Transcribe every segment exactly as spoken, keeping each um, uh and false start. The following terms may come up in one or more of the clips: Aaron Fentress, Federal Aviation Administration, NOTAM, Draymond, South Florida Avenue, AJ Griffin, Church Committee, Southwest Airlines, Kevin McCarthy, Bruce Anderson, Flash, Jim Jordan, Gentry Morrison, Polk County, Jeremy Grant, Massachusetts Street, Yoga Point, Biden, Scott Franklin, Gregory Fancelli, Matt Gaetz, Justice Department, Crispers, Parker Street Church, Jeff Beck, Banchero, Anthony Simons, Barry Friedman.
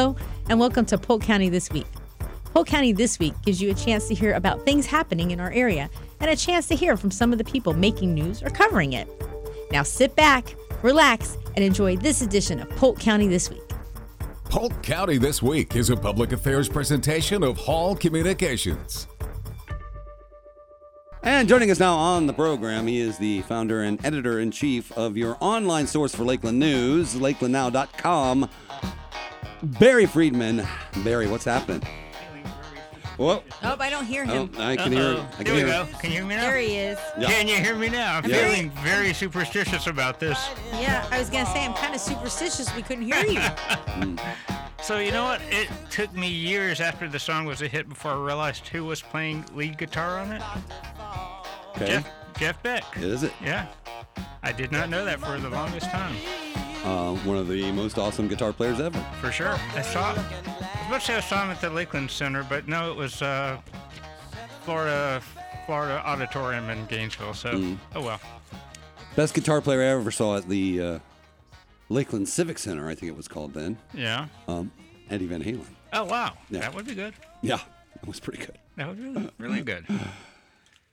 Hello, and welcome to Polk County This Week. Polk County This Week gives you a chance to hear about things happening in our area and a chance to hear from some of the people making news or covering it. Now sit back, relax, and enjoy this edition of Polk County This Week. Polk County This Week is a public affairs presentation of Hall Communications. And joining us now on the program, he is the founder and editor-in-chief of your online source for Lakeland News, Lakeland Now dot com, Barry Friedman. Barry, what's happening? Whoa. Oh, I don't hear him. Oh, I can Uh-oh. hear him. There we go. Can you hear me now? There he is. Yeah. Can you hear me now? I'm yeah. feeling very superstitious about this. Yeah, I was going to say, I'm kind of superstitious we couldn't hear you. mm. So you know what? It took me years after the song was a hit before I realized who was playing lead guitar on it. Okay. Jeff, Jeff Beck. Is it? Yeah. I did not know that for the longest time. Uh, one of the most awesome guitar players ever. For sure. I saw it. I was about to say I saw him at the Lakeland Center, but no, it was uh, Florida Florida Auditorium in Gainesville, so mm. oh well. Best guitar player I ever saw at the uh, Lakeland Civic Center, I think it was called then. Yeah. Um, Eddie Van Halen. Oh, wow. Yeah. That would be good. Yeah, that was pretty good. That was really, really good.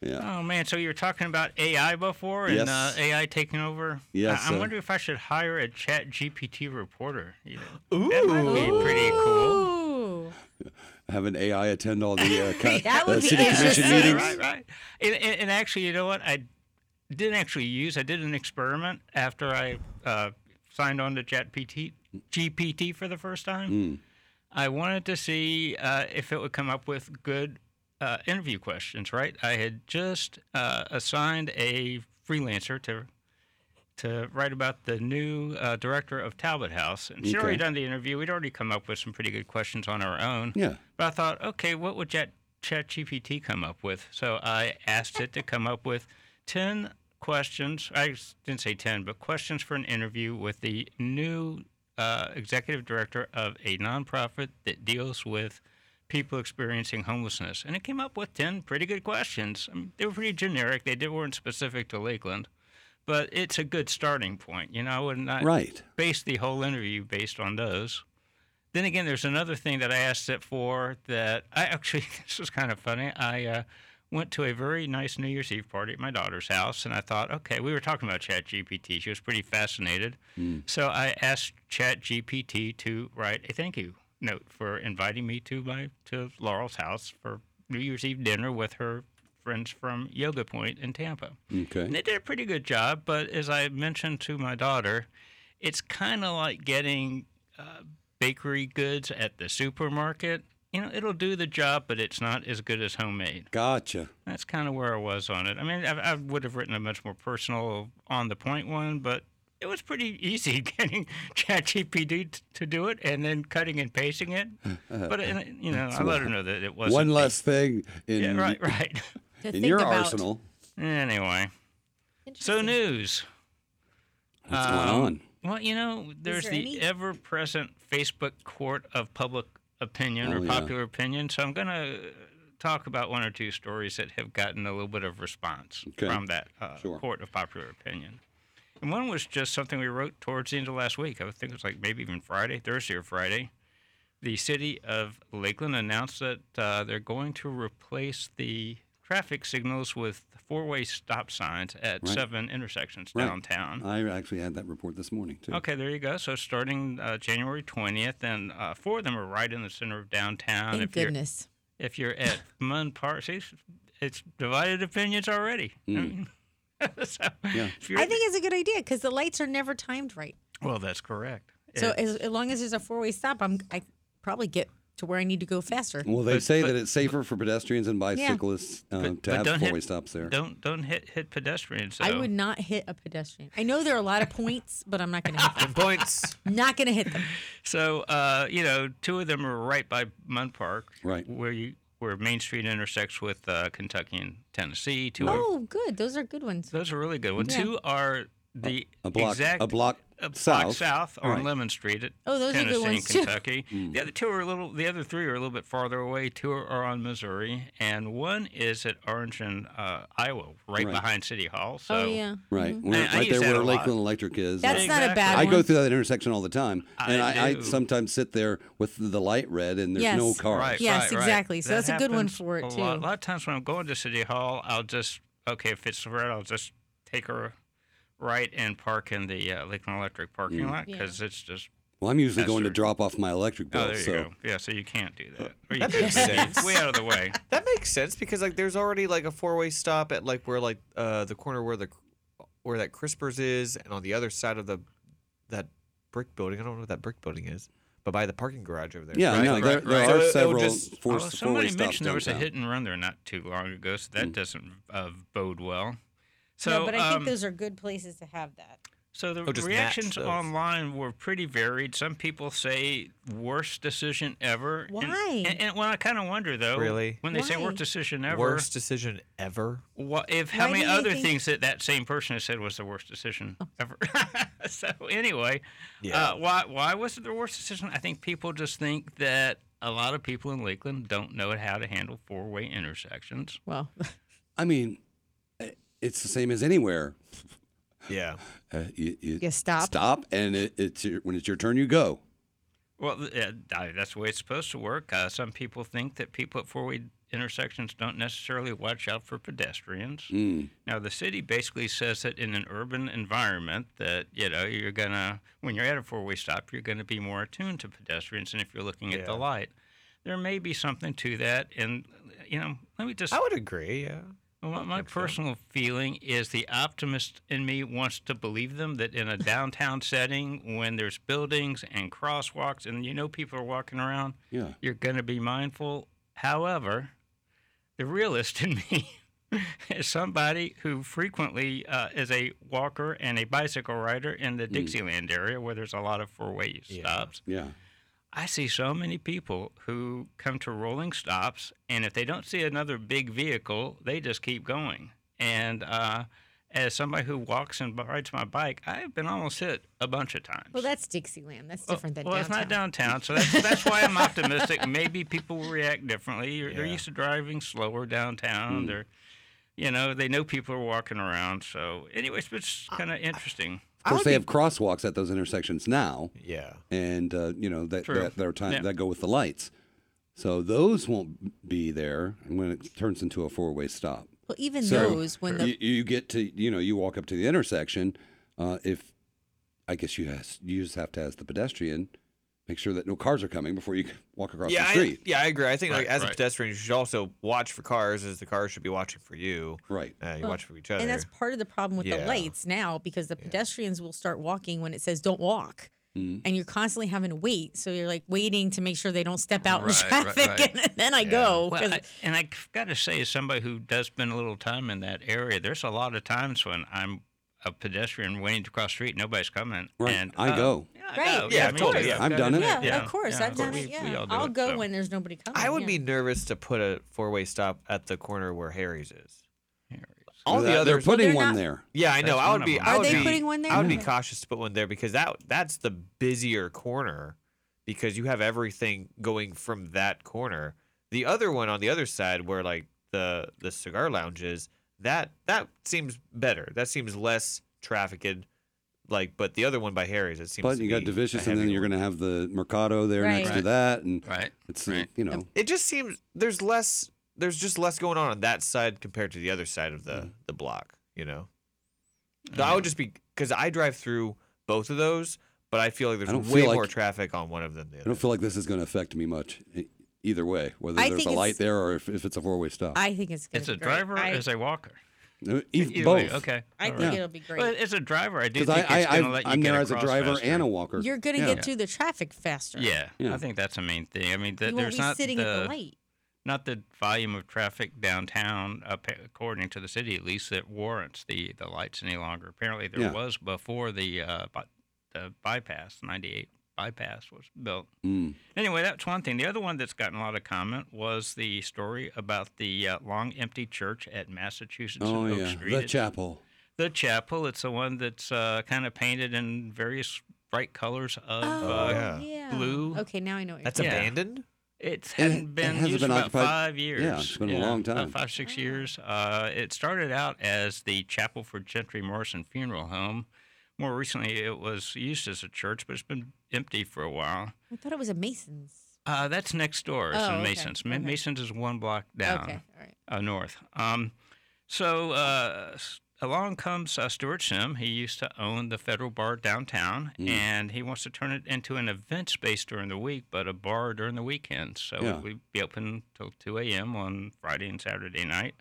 Yeah. Oh, man, so you were talking about A I before and yes. uh, A I taking over? Yes. I, I'm uh, wondering if I should hire a ChatGPT reporter. Yeah. Ooh. That would be pretty cool. Have an A I attend all the uh, co- uh, city commission meetings. Right, right. And, and, and actually, you know what? I didn't actually use, I did an experiment after I uh, signed on to ChatGPT for the first time. Mm. I wanted to see uh, if it would come up with good uh, interview questions, right? I had just uh, assigned a freelancer to to write about the new uh, director of Talbot House. And she'd okay. already done the interview. We'd already come up with some pretty good questions on our own. Yeah. But I thought, okay, what would ChatGPT come up with? So I asked it to come up with ten questions. I didn't say ten, but questions for an interview with the new uh, executive director of a nonprofit that deals with people experiencing homelessness. And it came up with ten pretty good questions. I mean, they were pretty generic. They did, weren't specific to Lakeland. But it's a good starting point. You know, I would not right. base the whole interview based on those. Then again, there's another thing that I asked it for that I actually, this was kind of funny. I uh, went to a very nice New Year's Eve party at my daughter's house, and I thought, okay, we were talking about ChatGPT. She was pretty fascinated. Mm. So I asked ChatGPT to write a thank you note for inviting me to my to Laurel's house for New Year's Eve dinner with her friends from Yoga Point in Tampa. Okay. And they did a pretty good job, but as I mentioned to my daughter, it's kind of like getting uh, bakery goods at the supermarket. You know, it'll do the job, but it's not as good as homemade. Gotcha. That's kind of where I was on it. I mean, I, I would have written a much more personal, on-the-point one, but it was pretty easy getting ChatGPT t- to do it and then cutting and pasting it. Uh, but, uh, you know, I let her know that it wasn't. One less thing. In- yeah, right, right. In your about. arsenal. Anyway. So news. What's um, going on? Well, you know, there's there the any? ever-present Facebook court of public opinion oh, or popular yeah. opinion. So I'm going to talk about one or two stories that have gotten a little bit of response okay. from that uh, sure. court of popular opinion. And one was just something we wrote towards the end of last week. I think it was like maybe even Friday, Thursday or Friday. The city of Lakeland announced that uh, they're going to replace the traffic signals with four-way stop signs at right. seven intersections right. downtown. I actually had that report this morning, too. Okay, there you go. So starting uh, January twentieth, and uh, four of them are right in the center of downtown. Thank if goodness. You're, if you're at Munn Park, see, it's divided opinions already. Mm. I mean, so yeah. I think it's a good idea because the lights are never timed right. Well, that's correct. So it, as, as long as there's a four-way stop, I'm, I probably get to where I need to go faster. Well, they but, say but, that it's safer for pedestrians and bicyclists yeah. uh, but, to but have four-way hit, stops there. Don't don't hit hit pedestrians, though. I would not hit a pedestrian. I know there are a lot of points, but I'm not going to hit them. Points. Not going to hit them. So, uh, you know, two of them are right by Munn Park, right. where you where Main Street intersects with uh, Kentucky and Tennessee. Two oh, are, good. Those are good ones. Those are really good ones. Yeah. Two are the a, a block, exact... A block South, south on right. Lemon Street at oh, those Tennessee are good ones and Kentucky. Too. The other two are a little. The other three are a little bit farther away. Two are on Missouri, and one is at Orange and uh, Iowa, right, right behind City Hall. So oh yeah, right, mm-hmm. right, right there where Lakeland Electric is. That's and, not exactly. a bad. One. I go through that intersection all the time, and I, I, I sometimes sit there with the light red, and there's yes. no cars. Right, yes, right, exactly. Right. So that that's a good one for it too. A lot. a lot of times when I'm going to City Hall, I'll just okay if it's red, I'll just take her. Right and park in the uh, Lakeland Electric parking yeah. lot because yeah. it's just. Well, I'm usually necessary. going to drop off my electric bill. Oh, there you so. go. Yeah, so you can't do that. Or you that makes sense. Way out of the way. That makes sense because like there's already like a four-way stop at like where like uh, the corner where the where that Crispers is, and on the other side of the that brick building. I don't know what that brick building is, but by the parking garage over there. Yeah, right? no, right, there, right. there are so several just, four, well, four-way stops. Somebody mentioned there was downtown. a hit and run there not too long ago, so that mm. doesn't uh, bode well. So, no, but I um, think those are good places to have that. So the oh, reactions online were pretty varied. Some people say worst decision ever. Why? And, and, and well, I kind of wonder though. Really? When they Why? say worst decision ever. Worst decision ever. What if how Why many other think... things that that same person has said was the worst decision oh. ever? So anyway, yeah. uh, why why was it the worst decision? I think people just think that a lot of people in Lakeland don't know how to handle four-way intersections. Well, I mean. It's the same as anywhere. Yeah. Uh, you, you, you stop. Stop, and it, it's your, when it's your turn, you go. Well, uh, that's the way it's supposed to work. Uh, some people think that people at four-way intersections don't necessarily watch out for pedestrians. Mm. Now, the city basically says that in an urban environment that, you know, you're going to, when you're at a four-way stop, you're going to be more attuned to pedestrians than if you're looking yeah. at the light. There may be something to that, and, you know, let me just... I would agree, yeah. Well, my personal feeling is the optimist in me wants to believe them that in a downtown setting, when there's buildings and crosswalks and you know people are walking around, yeah. you're going to be mindful. However, the realist in me is somebody who frequently uh, is a walker and a bicycle rider in the mm. Dixieland area where there's a lot of four-way yeah. stops. Yeah. I see so many people who come to rolling stops, and if they don't see another big vehicle, they just keep going. And uh, as somebody who walks and rides my bike, I've been almost hit a bunch of times. Well, that's Dixieland. That's well, different than well, downtown. Well, it's not downtown, so that's, that's why I'm optimistic. Maybe people will react differently. Yeah. They're used to driving slower downtown. Mm. They're, you know, they know people are walking around. So anyway, it's kind of interesting. I, Of course, they have crosswalks at those intersections now. Yeah, and uh, you know that, that there are times yeah. that go with the lights, so those won't be there when it turns into a four-way stop. Well, even so those when the... you, you get to you know you walk up to the intersection, uh, if I guess you has, you just have to ask the pedestrian. Make sure that no cars are coming before you walk across yeah, the street. I, yeah, I agree. I think right, like, as right. a pedestrian, you should also watch for cars as the cars should be watching for you. Right. Uh, you well, watch for each other. And that's part of the problem with yeah. the lights now because the yeah. pedestrians will start walking when it says don't walk. Mm-hmm. And you're constantly having to wait. So you're like waiting to make sure they don't step out right, in traffic. Right, right. And then I yeah. go. Well, I, and I've got to say, as somebody who does spend a little time in that area, there's a lot of times when I'm a pedestrian waiting to cross the street, nobody's coming. Right, and, I um, go. Yeah, I right, go. yeah, yeah totally. Course. Yeah, I've done, done it. Yeah, yeah, of course, yeah, I've done we, it. Yeah, do I'll it, go so. when there's nobody coming. I would yeah. be nervous to put a four-way stop at the corner where Harry's is. Harry's. All the, the others, they're putting they're one not, there. Yeah, I know. That's I would be. I would Are they be, putting one there? I would be cautious to put one there because that that's the busier corner because you have everything going from that corner. The other one on the other side where like the the cigar lounge is. That that seems better. That seems less trafficked. Like, but the other one by Harry's, it seems. But to you be got Divicious, and then you're going to have the Mercado there right. next right. to that, and right. it's right. you know. It just seems there's less. There's just less going on on that side compared to the other side of the mm. the block. You know, mm. so I would just be because I drive through both of those, but I feel like there's way like, more traffic on one of them than the other. I don't feel like this is going to affect me much. It, Either way, whether I there's a light there or if, if it's a four-way stop. I think it's good. It's a driver I, or as a walker? Either Both. Way, okay. I right. think yeah. it'll be great. Well, as a driver, I do think I, it's going to let you I'm get there across as a driver faster. And a walker. You're going to yeah. get yeah. through the traffic faster. Yeah. yeah. I think that's the main thing. I mean, the, you there's won't be not sitting the, at the light. Not the volume of traffic downtown, according to the city, at least, that warrants the, the lights any longer. Apparently, there yeah. was before the, uh, the bypass, ninety-eight. Bypass was built. Mm. Anyway, that's one thing. The other one that's gotten a lot of comment was the story about the uh, long empty church at Massachusetts oh, and Oak yeah. Street. The chapel. the chapel. It's the one that's uh, kind of painted in various bright colors of oh, uh, yeah. Yeah. blue. Okay, now I know what you're That's yeah. abandoned? It's hadn't been it hasn't used been for about occupied. five years. Yeah, it's been yeah, a long time. About five, six oh. years. Uh, it started out as the chapel for Gentry Morrison Funeral Home. More recently, it was used as a church, but it's been empty for a while. I thought it was a Mason's. Uh, that's next door. It's oh, a Mason's. Okay. Mason's is one block down okay. All right. uh, north. Um, so uh, along comes uh, Stuart Sim. He used to own the Federal Bar downtown, mm. and he wants to turn it into an event space during the week, but a bar during the weekend. So yeah. we'd be open till two a.m. on Friday and Saturday night.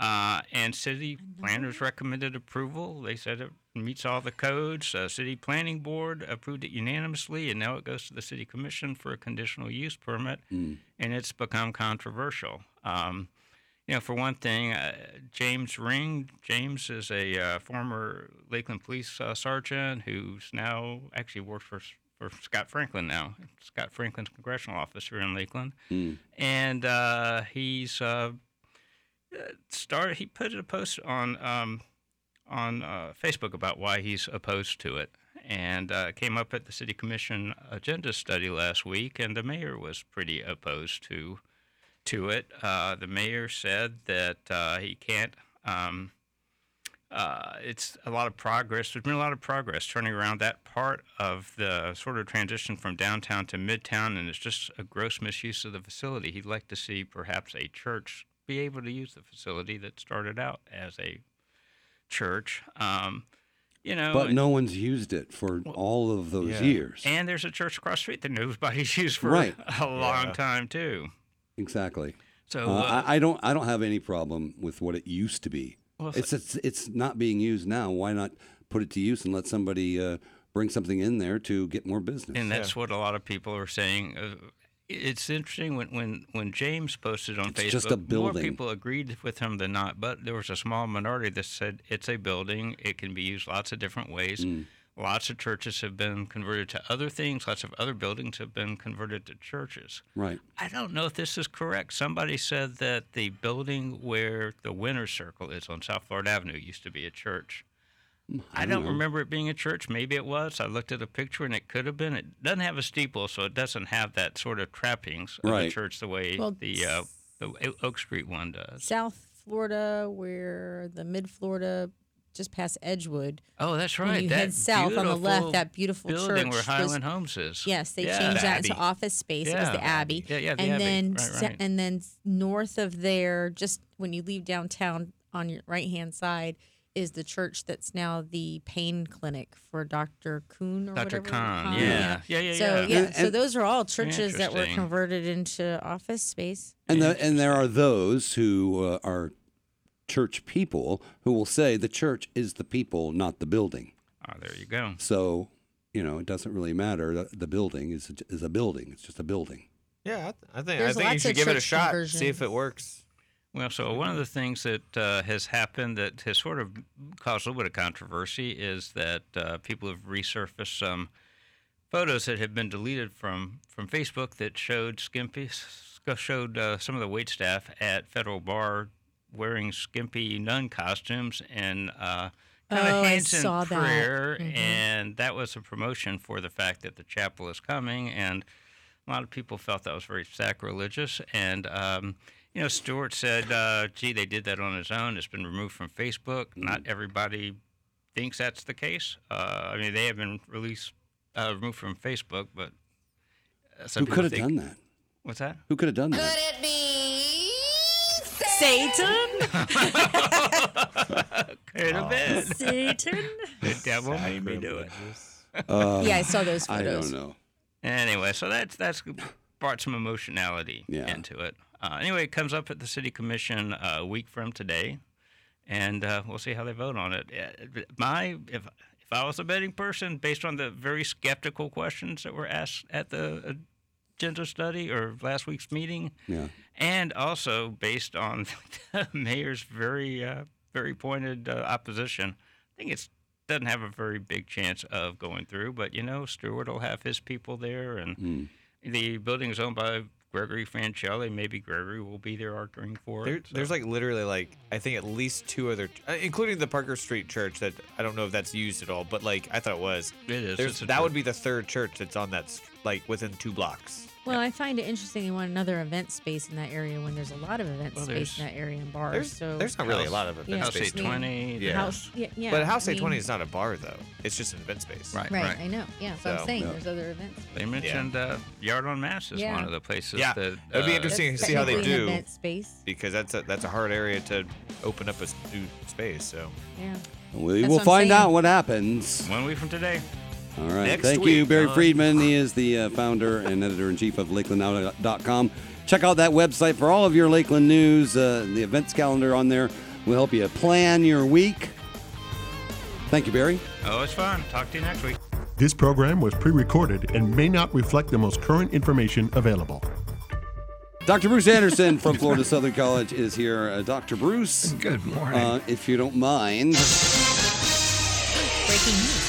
Uh, and city planners recommended approval. They said it meets all the codes. Uh, city planning board approved it unanimously, and now it goes to the city commission for a conditional use permit, mm. and it's become controversial. Um, you know, for one thing, uh, James Ring. James is a uh, former Lakeland police uh, sergeant who's now actually works for for Scott Franklin now, Scott Franklin's congressional office here in Lakeland, mm. and uh, he's. Uh, Start. He put a post on um, on uh, Facebook about why he's opposed to it, and uh, came up at the city commission agenda study last week. And the mayor was pretty opposed to to it. Uh, the mayor said that uh, he can't. Um, uh, it's a lot of progress. There's been a lot of progress turning around that part of the sort of transition from downtown to midtown, and it's just a gross misuse of the facility. He'd like to see perhaps a church be able to use the facility that started out as a church, um, you know. But no one's used it for well, all of those yeah. years. And there's a church across the street that nobody's used for right. a long yeah. time too. Exactly. So uh, uh, I, I don't, I don't have any problem with what it used to be. Well, it's, it's, it's not being used now. Why not put it to use and let somebody uh, bring something in there to get more business? And that's yeah. what a lot of people are saying. Uh, It's interesting when, when, when James posted on it's Facebook, just a building. More people agreed with him than not, but there was a small minority that said it's a building. It can be used lots of different ways. Mm. Lots of churches have been converted to other things. Lots of other buildings have been converted to churches. Right. I don't know if this is correct. Somebody said that the building where the Winner's Circle is on South Florida Avenue used to be a church. I don't remember it being a church. Maybe it was. I looked at a picture, and it could have been. It doesn't have a steeple, so it doesn't have that sort of trappings of right. a church the way well, the, uh, the Oak Street one does. South Florida, where the mid-Florida, just past Edgewood. Oh, that's right. When you that head south on the left, that beautiful building church. building where Highland was, Homes is. Yes, they yeah. changed the that Abbey. into office space. Yeah. It was the Abbey. Yeah, yeah, the and Abbey. Then, right, right. And then north of there, just when you leave downtown on your right-hand side, is the church that's now the pain clinic for Doctor Kuhn or Doctor whatever. Doctor Kuhn, yeah. yeah, yeah, yeah. So yeah, and, so those are all churches that were converted into office space. And the, and there are those who uh, are church people who will say the church is the people, not the building. Ah, oh, there you go. So you know it doesn't really matter. The, the building is a, is a building. It's just a building. Yeah, I, th- I think There's I think you should give it a shot, see if it works. Well, so one of the things that uh, has happened that has sort of caused a little bit of controversy is that uh, people have resurfaced some photos that had been deleted from, from Facebook that showed skimpy showed uh, some of the waitstaff at Federal Bar wearing skimpy nun costumes and uh, kind of hands in prayer, mm-hmm. and that was a promotion for the fact that the chapel is coming, and a lot of people felt that was very sacrilegious, and um, you know, Stuart said, uh, gee, they did that on his own. It's been removed from Facebook. Not everybody thinks that's the case. Uh, I mean, they have been released, uh, removed from Facebook, but some people think... Who could have done that? What's that? Who could have done that? Could it be Satan? Could have been. Satan? The devil made me do it. Uh, yeah, I saw those photos. I don't know. Anyway, so that's that's brought some emotionality yeah. into it. Uh, anyway, it comes up at the city commission uh, a week from today, and uh, we'll see how they vote on it. My, if if I was a betting person, based on the very skeptical questions that were asked at the agenda study or last week's meeting, yeah. and also based on the mayor's very uh, very pointed uh, opposition, I think it doesn't have a very big chance of going through. But you know, Stewart will have his people there, and mm. the building is owned by Gregory Fancelli. Maybe Gregory will be there arguing for there, it. So. There's like literally like I think at least two other, including the Parker Street Church that I don't know if that's used at all, but like I thought it was. It is. There's, that church. Would be the third church that's on that like within two blocks. Well, I find it interesting you want another event space in that area when there's a lot of event well, space in that area and bars. There's, so. there's not really House, a lot of event yeah. space. House A twenty. Yeah. House, yeah, yeah. But House I mean, A twenty is not a bar, though. It's just an event space. Right, right. right. I know. Yeah, so, so I'm saying yeah. there's other events. They mentioned yeah. uh, Yard on Mass is yeah. one of the places yeah. that... Uh, it would be interesting to see how they do. Event space. Because that's a, that's a hard area to open up a new space, so... Yeah. We that's will find out what happens. One week from today. All right. Next Thank week, you, Barry uh, Friedman. He is the uh, founder and editor-in-chief of Lakeland Now dot com. Check out that website for all of your Lakeland news. Uh, the events calendar on there will help you plan your week. Thank you, Barry. Oh, it's fun. Talk to you next week. This program was pre-recorded and may not reflect the most current information available. Doctor Bruce Anderson from Florida Southern College is here. Uh, Doctor Bruce. Good morning. Uh, if you don't mind. Breaking news.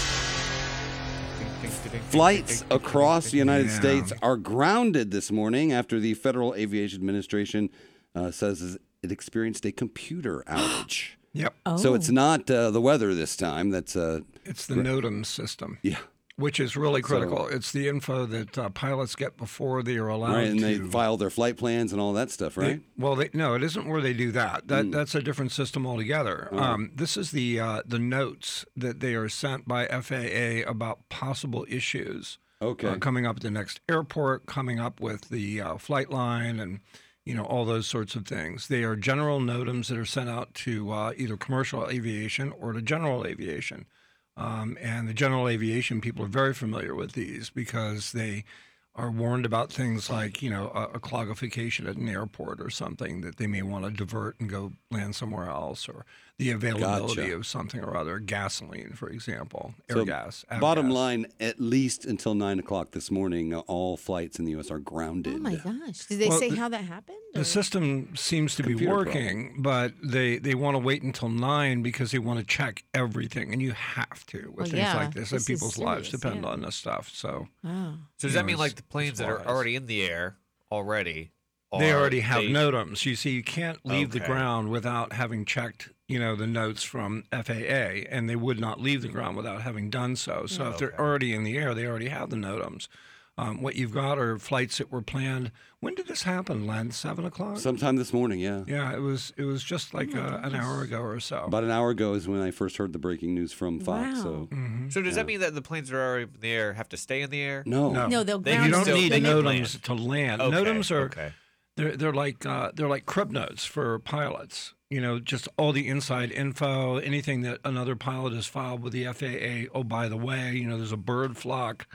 Flights across the United yeah. States are grounded this morning after the Federal Aviation Administration uh, says it experienced a computer outage. Yep. Oh. So it's not uh, the weather this time. That's uh, It's the NOTAM system. Yeah. Which is really critical. So, it's the info that uh, pilots get before they are allowed right, and to. And they file their flight plans and all that stuff, right? They, well, they, no, it isn't where they do that. That mm. That's a different system altogether. Mm. Um, this is the uh, the notes that they are sent by F A A about possible issues. Okay. Uh, coming up at the next airport, coming up with the uh, flight line and, you know, all those sorts of things. They are general NOTAMs that are sent out to uh, either commercial aviation or to general aviation. Um, and the general aviation people are very familiar with these because they are warned about things like, you know, a, a clogification at an airport or something that they may want to divert and go land somewhere else, or the availability gotcha. Of something or other, gasoline, for example, air so gas. Bottom gas. Line, at least until nine o'clock this morning, all flights in the U S are grounded. Oh, my gosh. Did they well, say the, how that happened? Or? The system seems to Computer be working, problem. But they, they want to wait until nine because they want to check everything, and you have to with well, things yeah, like this, this and people's serious, lives depend yeah. on this stuff. So, wow. so does that know, mean like the planes that are already in the air already? They already have they, NOTAMs. You see, you can't leave okay. the ground without having checked, you know, the notes from F A A, and they would not leave the ground without having done so. So okay. if they're already in the air, they already have the NOTAMs. Um, what you've got are flights that were planned. When did this happen, Len? Seven o'clock? Sometime this morning, yeah. Yeah, it was it was just like oh, uh, an hour ago or so. About an hour ago is when I first heard the breaking news from Fox. Wow. So, mm-hmm. so does yeah. that mean that the planes that are already in the air have to stay in the air? No, no, no they'll. They, you don't need NOTAMs to land. Okay. NOTAMs are okay. they're they're like uh, they're like crib notes for pilots. You know, just all the inside info, anything that another pilot has filed with the F A A. Oh, by the way, you know, there's a bird flock,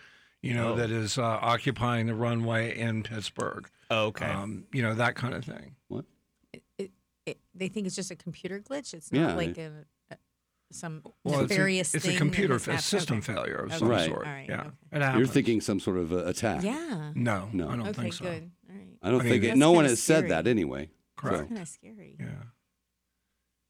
you know, oh. that is uh, occupying the runway in Pittsburgh. Oh, okay. Um, you know, that kind of thing. What? It, it, it, they think it's just a computer glitch? It's not yeah, like a, a, some well, nefarious thing? It's a, it's a computer fa- system okay. failure of okay. some right. sort. All right. Yeah, okay. You're thinking some sort of uh, attack. Yeah. No, no, I don't okay, think so. Good. All right. I don't I mean, think it, no one has scary. Said that anyway. Correct. That's kind of scary. Yeah.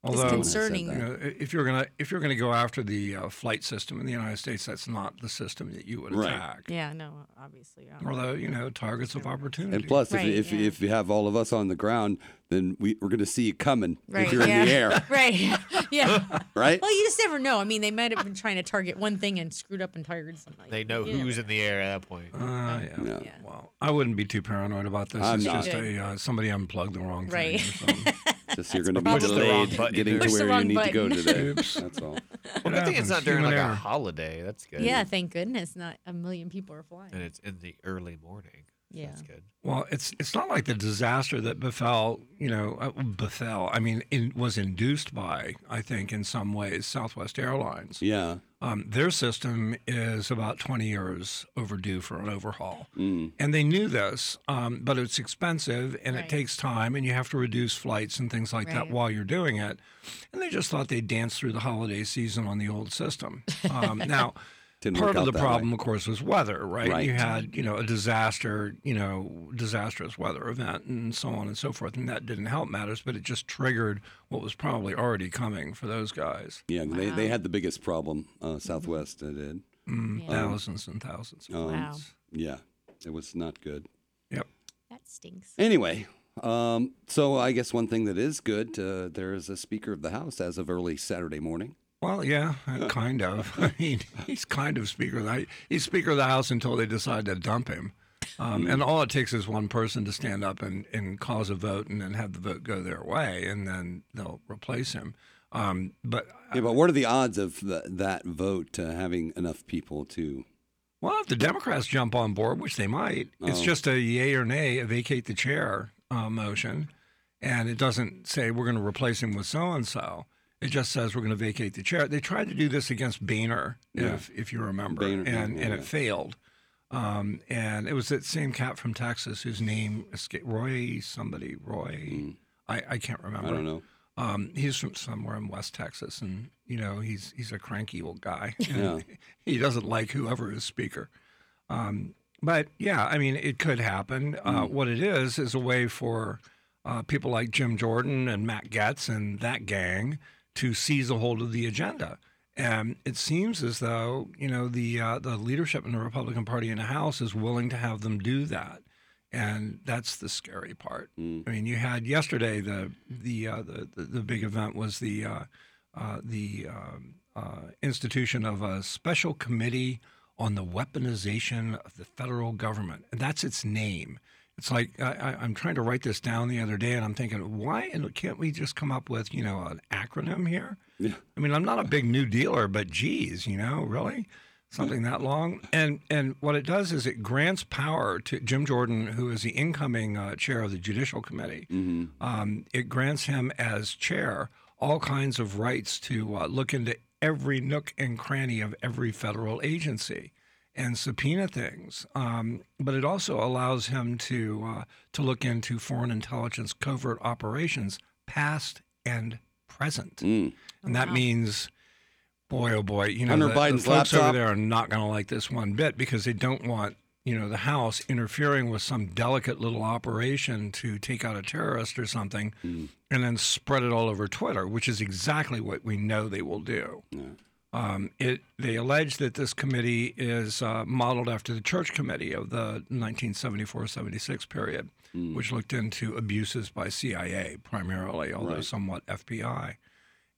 Although, it's concerning. You know, if you're gonna if you're gonna go after the uh, flight system in the United States, that's not the system that you would right. attack. Yeah, no, obviously. I'm Although you know, targets of opportunity. And plus, right, if if, yeah. if you have all of us on the ground, then we, we're gonna see you coming right. if you're yeah. in the air. right. Yeah. right. Well, you just never know. I mean, they might have been trying to target one thing and screwed up and targeted something. They know yeah. who's in the air at that point. Uh, yeah. Yeah. yeah. Well, I wouldn't be too paranoid about this. I'm it's not. just a uh, somebody unplugged the wrong right. thing. Or something. Just so you're going to be delayed getting to where you need button. to go today. Oops. That's all. Well, I think it's not during like a holiday. That's good. Yeah, thank goodness not a million people are flying. And it's in the early morning. Yeah. That's good. Well, it's it's not like the disaster that befell, you know, uh, befell, I mean, it was induced by, I think, in some ways, Southwest Airlines. Yeah. Um, their system is about twenty years overdue for an overhaul. Mm. And they knew this, um, but it's expensive and right. it takes time and you have to reduce flights and things like right. that while you're doing it. And they just thought they'd dance through the holiday season on the old system. Um, now... Part of the problem, way. of course, was weather, right? right? You had, you know, a disaster, you know, disastrous weather event and so on and so forth, and that didn't help matters, but it just triggered what was probably already coming for those guys. Yeah, wow. they they had the biggest problem, uh, Southwest mm-hmm. did. Mm, yeah. Thousands and thousands of um, wow. Yeah, it was not good. Yep. That That stinks. Anyway, um, so I guess one thing that is good, uh, there is a Speaker of the House as of early Saturday morning. Well, yeah, kind of. I mean, he's kind of Speaker of the House. He's Speaker of the House until they decide to dump him. Um, and all it takes is one person to stand up and, and cause a vote and then have the vote go their way, and then they'll replace him. Um, but yeah, but what are the odds of the, that vote uh, having enough people to? Well, if the Democrats jump on board, which they might, oh. it's just a yay or nay, a vacate the chair uh, motion, and it doesn't say we're going to replace him with so-and-so. It just says we're going to vacate the chair. They tried to do this against Boehner, yeah. if if you remember, Boehner, and, yeah. and it failed. Um, and it was that same cat from Texas whose name escaped Roy somebody Roy mm. I, I can't remember. I don't know. Um, he's from somewhere in West Texas, and you know he's he's a cranky old guy. Yeah. He doesn't like whoever is speaker. Um, but yeah, I mean it could happen. Mm. Uh, what it is is a way for uh, people like Jim Jordan and Matt Gaetz and that gang to seize a hold of the agenda. And it seems as though, you know, the uh, the leadership in the Republican Party in the House is willing to have them do that. And that's the scary part. Mm. I mean, you had yesterday the the uh, the, the big event was the uh, uh, the um, uh, institution of a special committee on the weaponization of the federal government. And that's its name. It's like I, I'm trying to write this down the other day, and I'm thinking, why can't we just come up with, you know, an acronym here? Yeah. I mean, I'm not a big New Dealer, but geez, you know, really? Something that long? And and what it does is it grants power to Jim Jordan, who is the incoming uh, chair of the Judicial Committee. Mm-hmm. Um, it grants him as chair all kinds of rights to uh, look into every nook and cranny of every federal agency and subpoena things, um, but it also allows him to uh, to look into foreign intelligence covert operations, past and present, mm. and that wow. means, boy oh boy, you know, Hunter the, Biden's the folks laptop. Over there are not going to like this one bit because they don't want, you know, the House interfering with some delicate little operation to take out a terrorist or something, mm. and then spread it all over Twitter, which is exactly what we know they will do. Yeah. Um, it, they allege that this committee is uh, modeled after the Church Committee of the nineteen seventy-four seventy-six period, mm. which looked into abuses by C I A primarily, although right. somewhat F B I.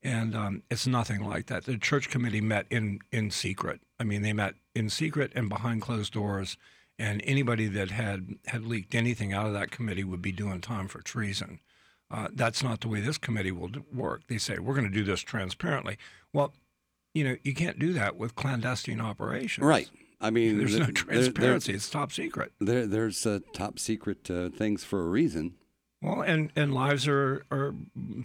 And um, it's nothing like that. The Church Committee met in, in secret. I mean, they met in secret and behind closed doors, and anybody that had, had leaked anything out of that committee would be doing time for treason. Uh, that's not the way this committee will work. They say, we're going to do this transparently. Well, you know, you can't do that with clandestine operations. Right. I mean, there's the, no transparency. There, it's top secret. There, There's uh, top secret uh, things for a reason. Well, and, and lives are, are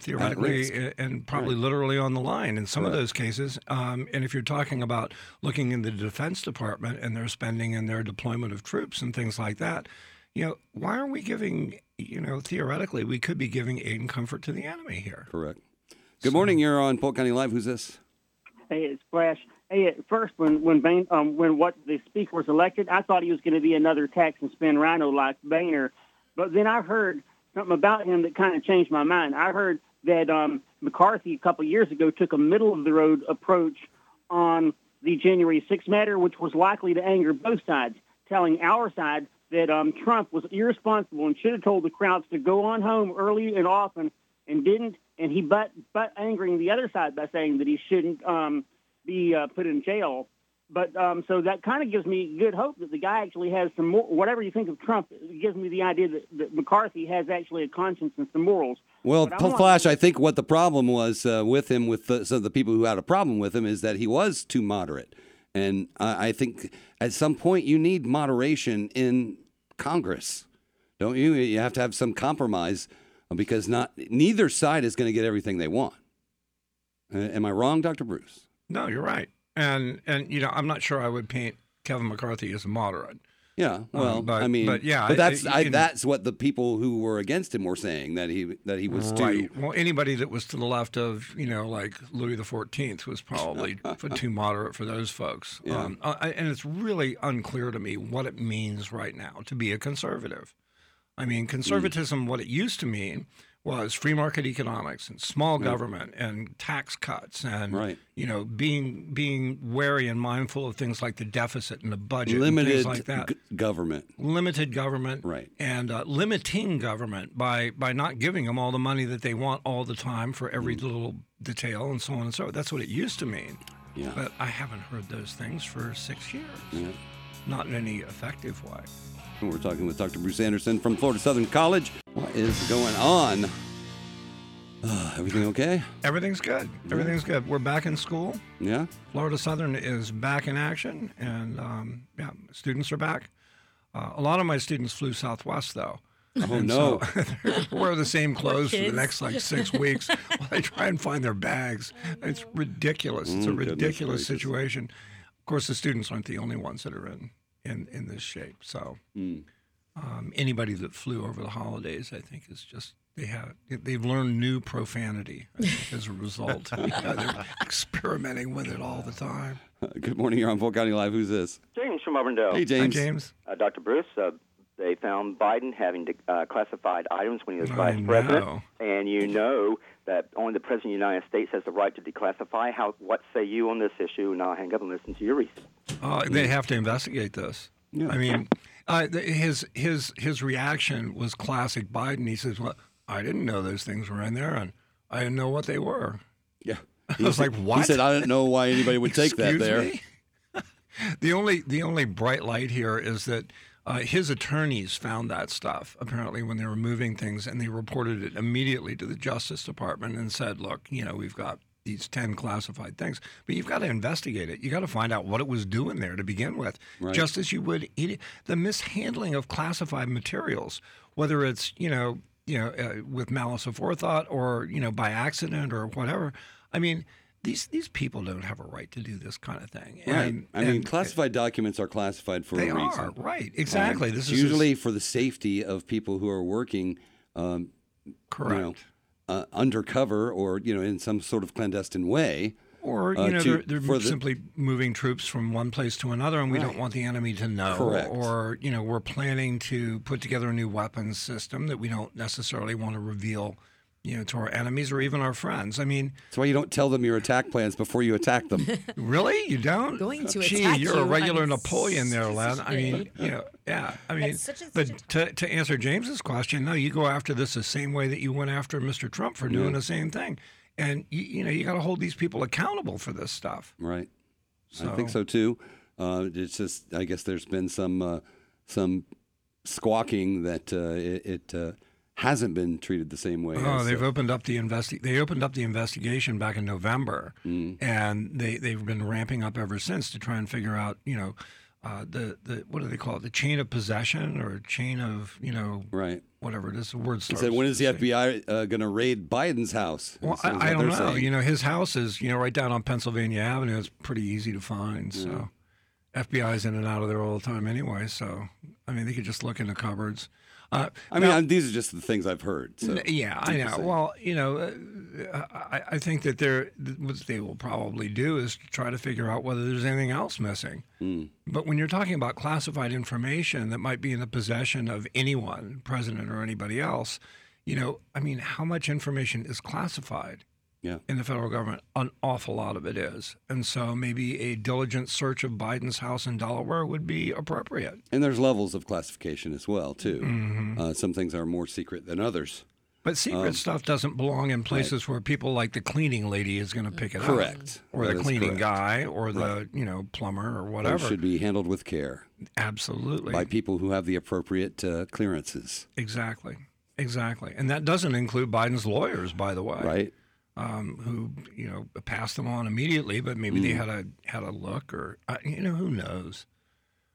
theoretically and probably right. literally on the line in some right. of those cases. Um, and if you're talking about looking in the Defense Department and their spending and their deployment of troops and things like that, you know, why are we giving, you know, theoretically, we could be giving aid and comfort to the enemy here. Correct. Good so, morning. You're on Polk County Live. Who's this? Hey, it's Flash. Hey, at first, when when Bain, um, when what the speaker was elected, I thought he was going to be another tax and spend rhino like Boehner. But then I heard something about him that kind of changed my mind. I heard that um, McCarthy a couple years ago took a middle of the road approach on the January sixth matter, which was likely to anger both sides, telling our side that um, Trump was irresponsible and should have told the crowds to go on home early and often, and didn't. And he but but angering the other side by saying that he shouldn't um, be uh, put in jail. But um, so that kind of gives me good hope that the guy actually has some more. Whatever you think of Trump, it gives me the idea that, that McCarthy has actually a conscience and some morals. Well, I Flash, to- I think what the problem was uh, with him, with the, some of the people who had a problem with him, is that he was too moderate. And I, I think at some point you need moderation in Congress, don't you? You have to have some compromise. Because not neither side is going to get everything they want. Uh, am I wrong, Doctor Bruce? No, you're right. And and you know, I'm not sure I would paint Kevin McCarthy as a moderate. Yeah, well, um, but, I mean, but yeah, but that's I, I, that's what the people who were against him were saying, that he that he was right. too. Well, anybody that was to the left of, you know, like Louis the Fourteenth was probably too moderate for those folks. Yeah. Um, I, and it's really unclear to me what it means right now to be a conservative. I mean, conservatism, mm. what it used to mean was free market economics and small yeah. government and tax cuts and right. you know being being wary and mindful of things like the deficit and the budget, limited and things like that. G- government, limited government, right, and uh, limiting government by by not giving them all the money that they want all the time for every mm. little detail and so on and so forth. That's what it used to mean. Yeah. But I haven't heard those things for six years. Yeah. Not in any effective way. We're talking with Doctor Bruce Anderson from Florida Southern College. What is going on? Uh, everything okay? Everything's good. Everything's good. We're back in school. Yeah. Florida Southern is back in action, and um, yeah, students are back. Uh, a lot of my students flew Southwest, though. Oh, and no. So they wear the same clothes for the next, like, six weeks while they try and find their bags. It's ridiculous. It's mm, a ridiculous situation. Of course, the students aren't the only ones that are in, in, in this shape. So mm. um, anybody that flew over the holidays, I think, is just they have, they've learned new profanity I think, as a result. They're experimenting with it all the time. Uh, good morning. You're on Polk County Live. Who's this? James from Auburndale. Hey, James. Hi, James. Uh, Doctor Bruce. Uh, They found Biden having uh, classified items when he was vice president, and you know that only the president of the United States has the right to declassify. How? What say you on this issue? And I'll hang up and listen to your reason. Uh, they have to investigate this. Yeah. I mean, uh, his his his reaction was classic Biden. He says, "Well, I didn't know those things were in there, and I didn't know what they were." Yeah, he I was said, like, "What?" He said, "I didn't know why anybody would take that there." Me? The only the only bright light here is that. Uh, his attorneys found that stuff, apparently, when they were moving things, and they reported it immediately to the Justice Department and said, look, you know, we've got these ten classified things, but you've got to investigate it. You've got to find out what it was doing there to begin with, right. just as you would – the mishandling of classified materials, whether it's, you know, you know, uh, with malice aforethought or, you know, by accident or whatever. I mean – These these people don't have a right to do this kind of thing. And, right. I mean, classified it, documents are classified for a reason. They are, right. Exactly. Um, this is usually just... for the safety of people who are working um, correct. You know, uh, undercover or, you know, in some sort of clandestine way. Or, you uh, know, to, they're, they're simply the... moving troops from one place to another, and we right. don't want the enemy to know. Correct. Or, you know, we're planning to put together a new weapons system that we don't necessarily want to reveal you know, to our enemies or even our friends. I mean... That's why you don't tell them your attack plans before you attack them. Really? You don't? Going to Gee, attack you're you a regular Napoleon there, lad. I mean, you know, yeah. I mean, such a, but such a... to, to answer James's question, no, you go after this the same way that you went after Mister Trump for doing yeah. the same thing. And, you, you know, you got to hold these people accountable for this stuff. Right. So. I think so, too. Uh, it's just, I guess there's been some uh, some squawking that uh, it... it uh, hasn't been treated the same way. Oh, as, they've uh, opened up the investi- They opened up the investigation back in November, mm. and they they've been ramping up ever since to try and figure out, you know, uh, the the what do they call it, the chain of possession or chain of, you know, right, whatever it is. The word starts. He said, when is the F B I uh, going to raid Biden's house? Well, I, I don't know. Saying. You know, his house is you know right down on Pennsylvania Avenue. It's pretty easy to find. Yeah. So, F B I's in and out of there all the time anyway. So, I mean, they could just look in the cupboards. Uh, I mean, now, these are just the things I've heard. So. Yeah, I know. Well, you know, uh, I, I think that they're, what they will probably do is try to figure out whether there's anything else missing. Mm. But when you're talking about classified information that might be in the possession of anyone, president or anybody else, you know, I mean, how much information is classified yeah. in the federal government? An awful lot of it is. And so maybe a diligent search of Biden's house in Delaware would be appropriate. And there's levels of classification as well, too. Mm-hmm. Uh, some things are more secret than others. But secret um, stuff doesn't belong in places right. where people like the cleaning lady is going to pick it correct. Up. Correct. Or that the cleaning correct. Guy or the, right. you know, plumber or whatever. Those should be handled with care. Absolutely. By people who have the appropriate uh, clearances. Exactly. Exactly. And that doesn't include Biden's lawyers, by the way. Right. Um, who you know passed them on immediately, but maybe mm. they had a had a look or uh, you know who knows.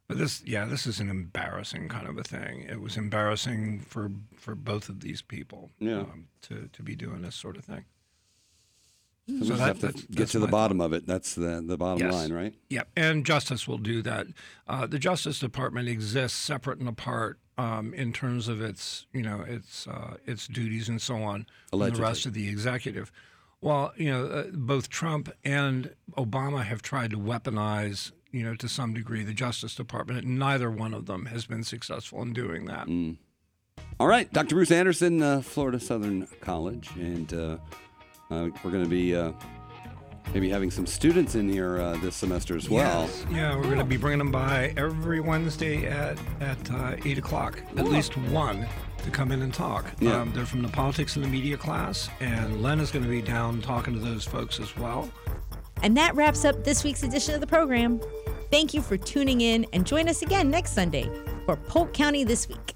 But this, yeah, this is an embarrassing kind of a thing. It was embarrassing for for both of these people yeah. um, to to be doing this sort of thing. So, so we that, have to that, get to the bottom thought. Of it. That's the the bottom yes. line, right? Yep. And justice will do that. Uh, the Justice Department exists separate and apart. Um, in terms of its, you know, its uh, its duties and so on, and the rest of the executive. Well, you know, uh, both Trump and Obama have tried to weaponize, you know, to some degree, the Justice Department. And neither one of them has been successful in doing that. Mm. All right, Doctor Bruce Anderson, uh, Florida Southern College, and uh, uh, we're going to be uh, maybe having some students in here uh, this semester as well. Yes. Yeah, we're going to be bringing them by every Wednesday at, at uh, eight o'clock, at Ooh. least one, to come in and talk. Yeah. Um, they're from the politics and the media class, and Len is going to be down talking to those folks as well. And that wraps up this week's edition of the program. Thank you for tuning in, and join us again next Sunday for Polk County This Week.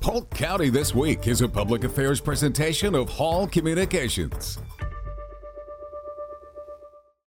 Polk County This Week is a public affairs presentation of Hall Communications.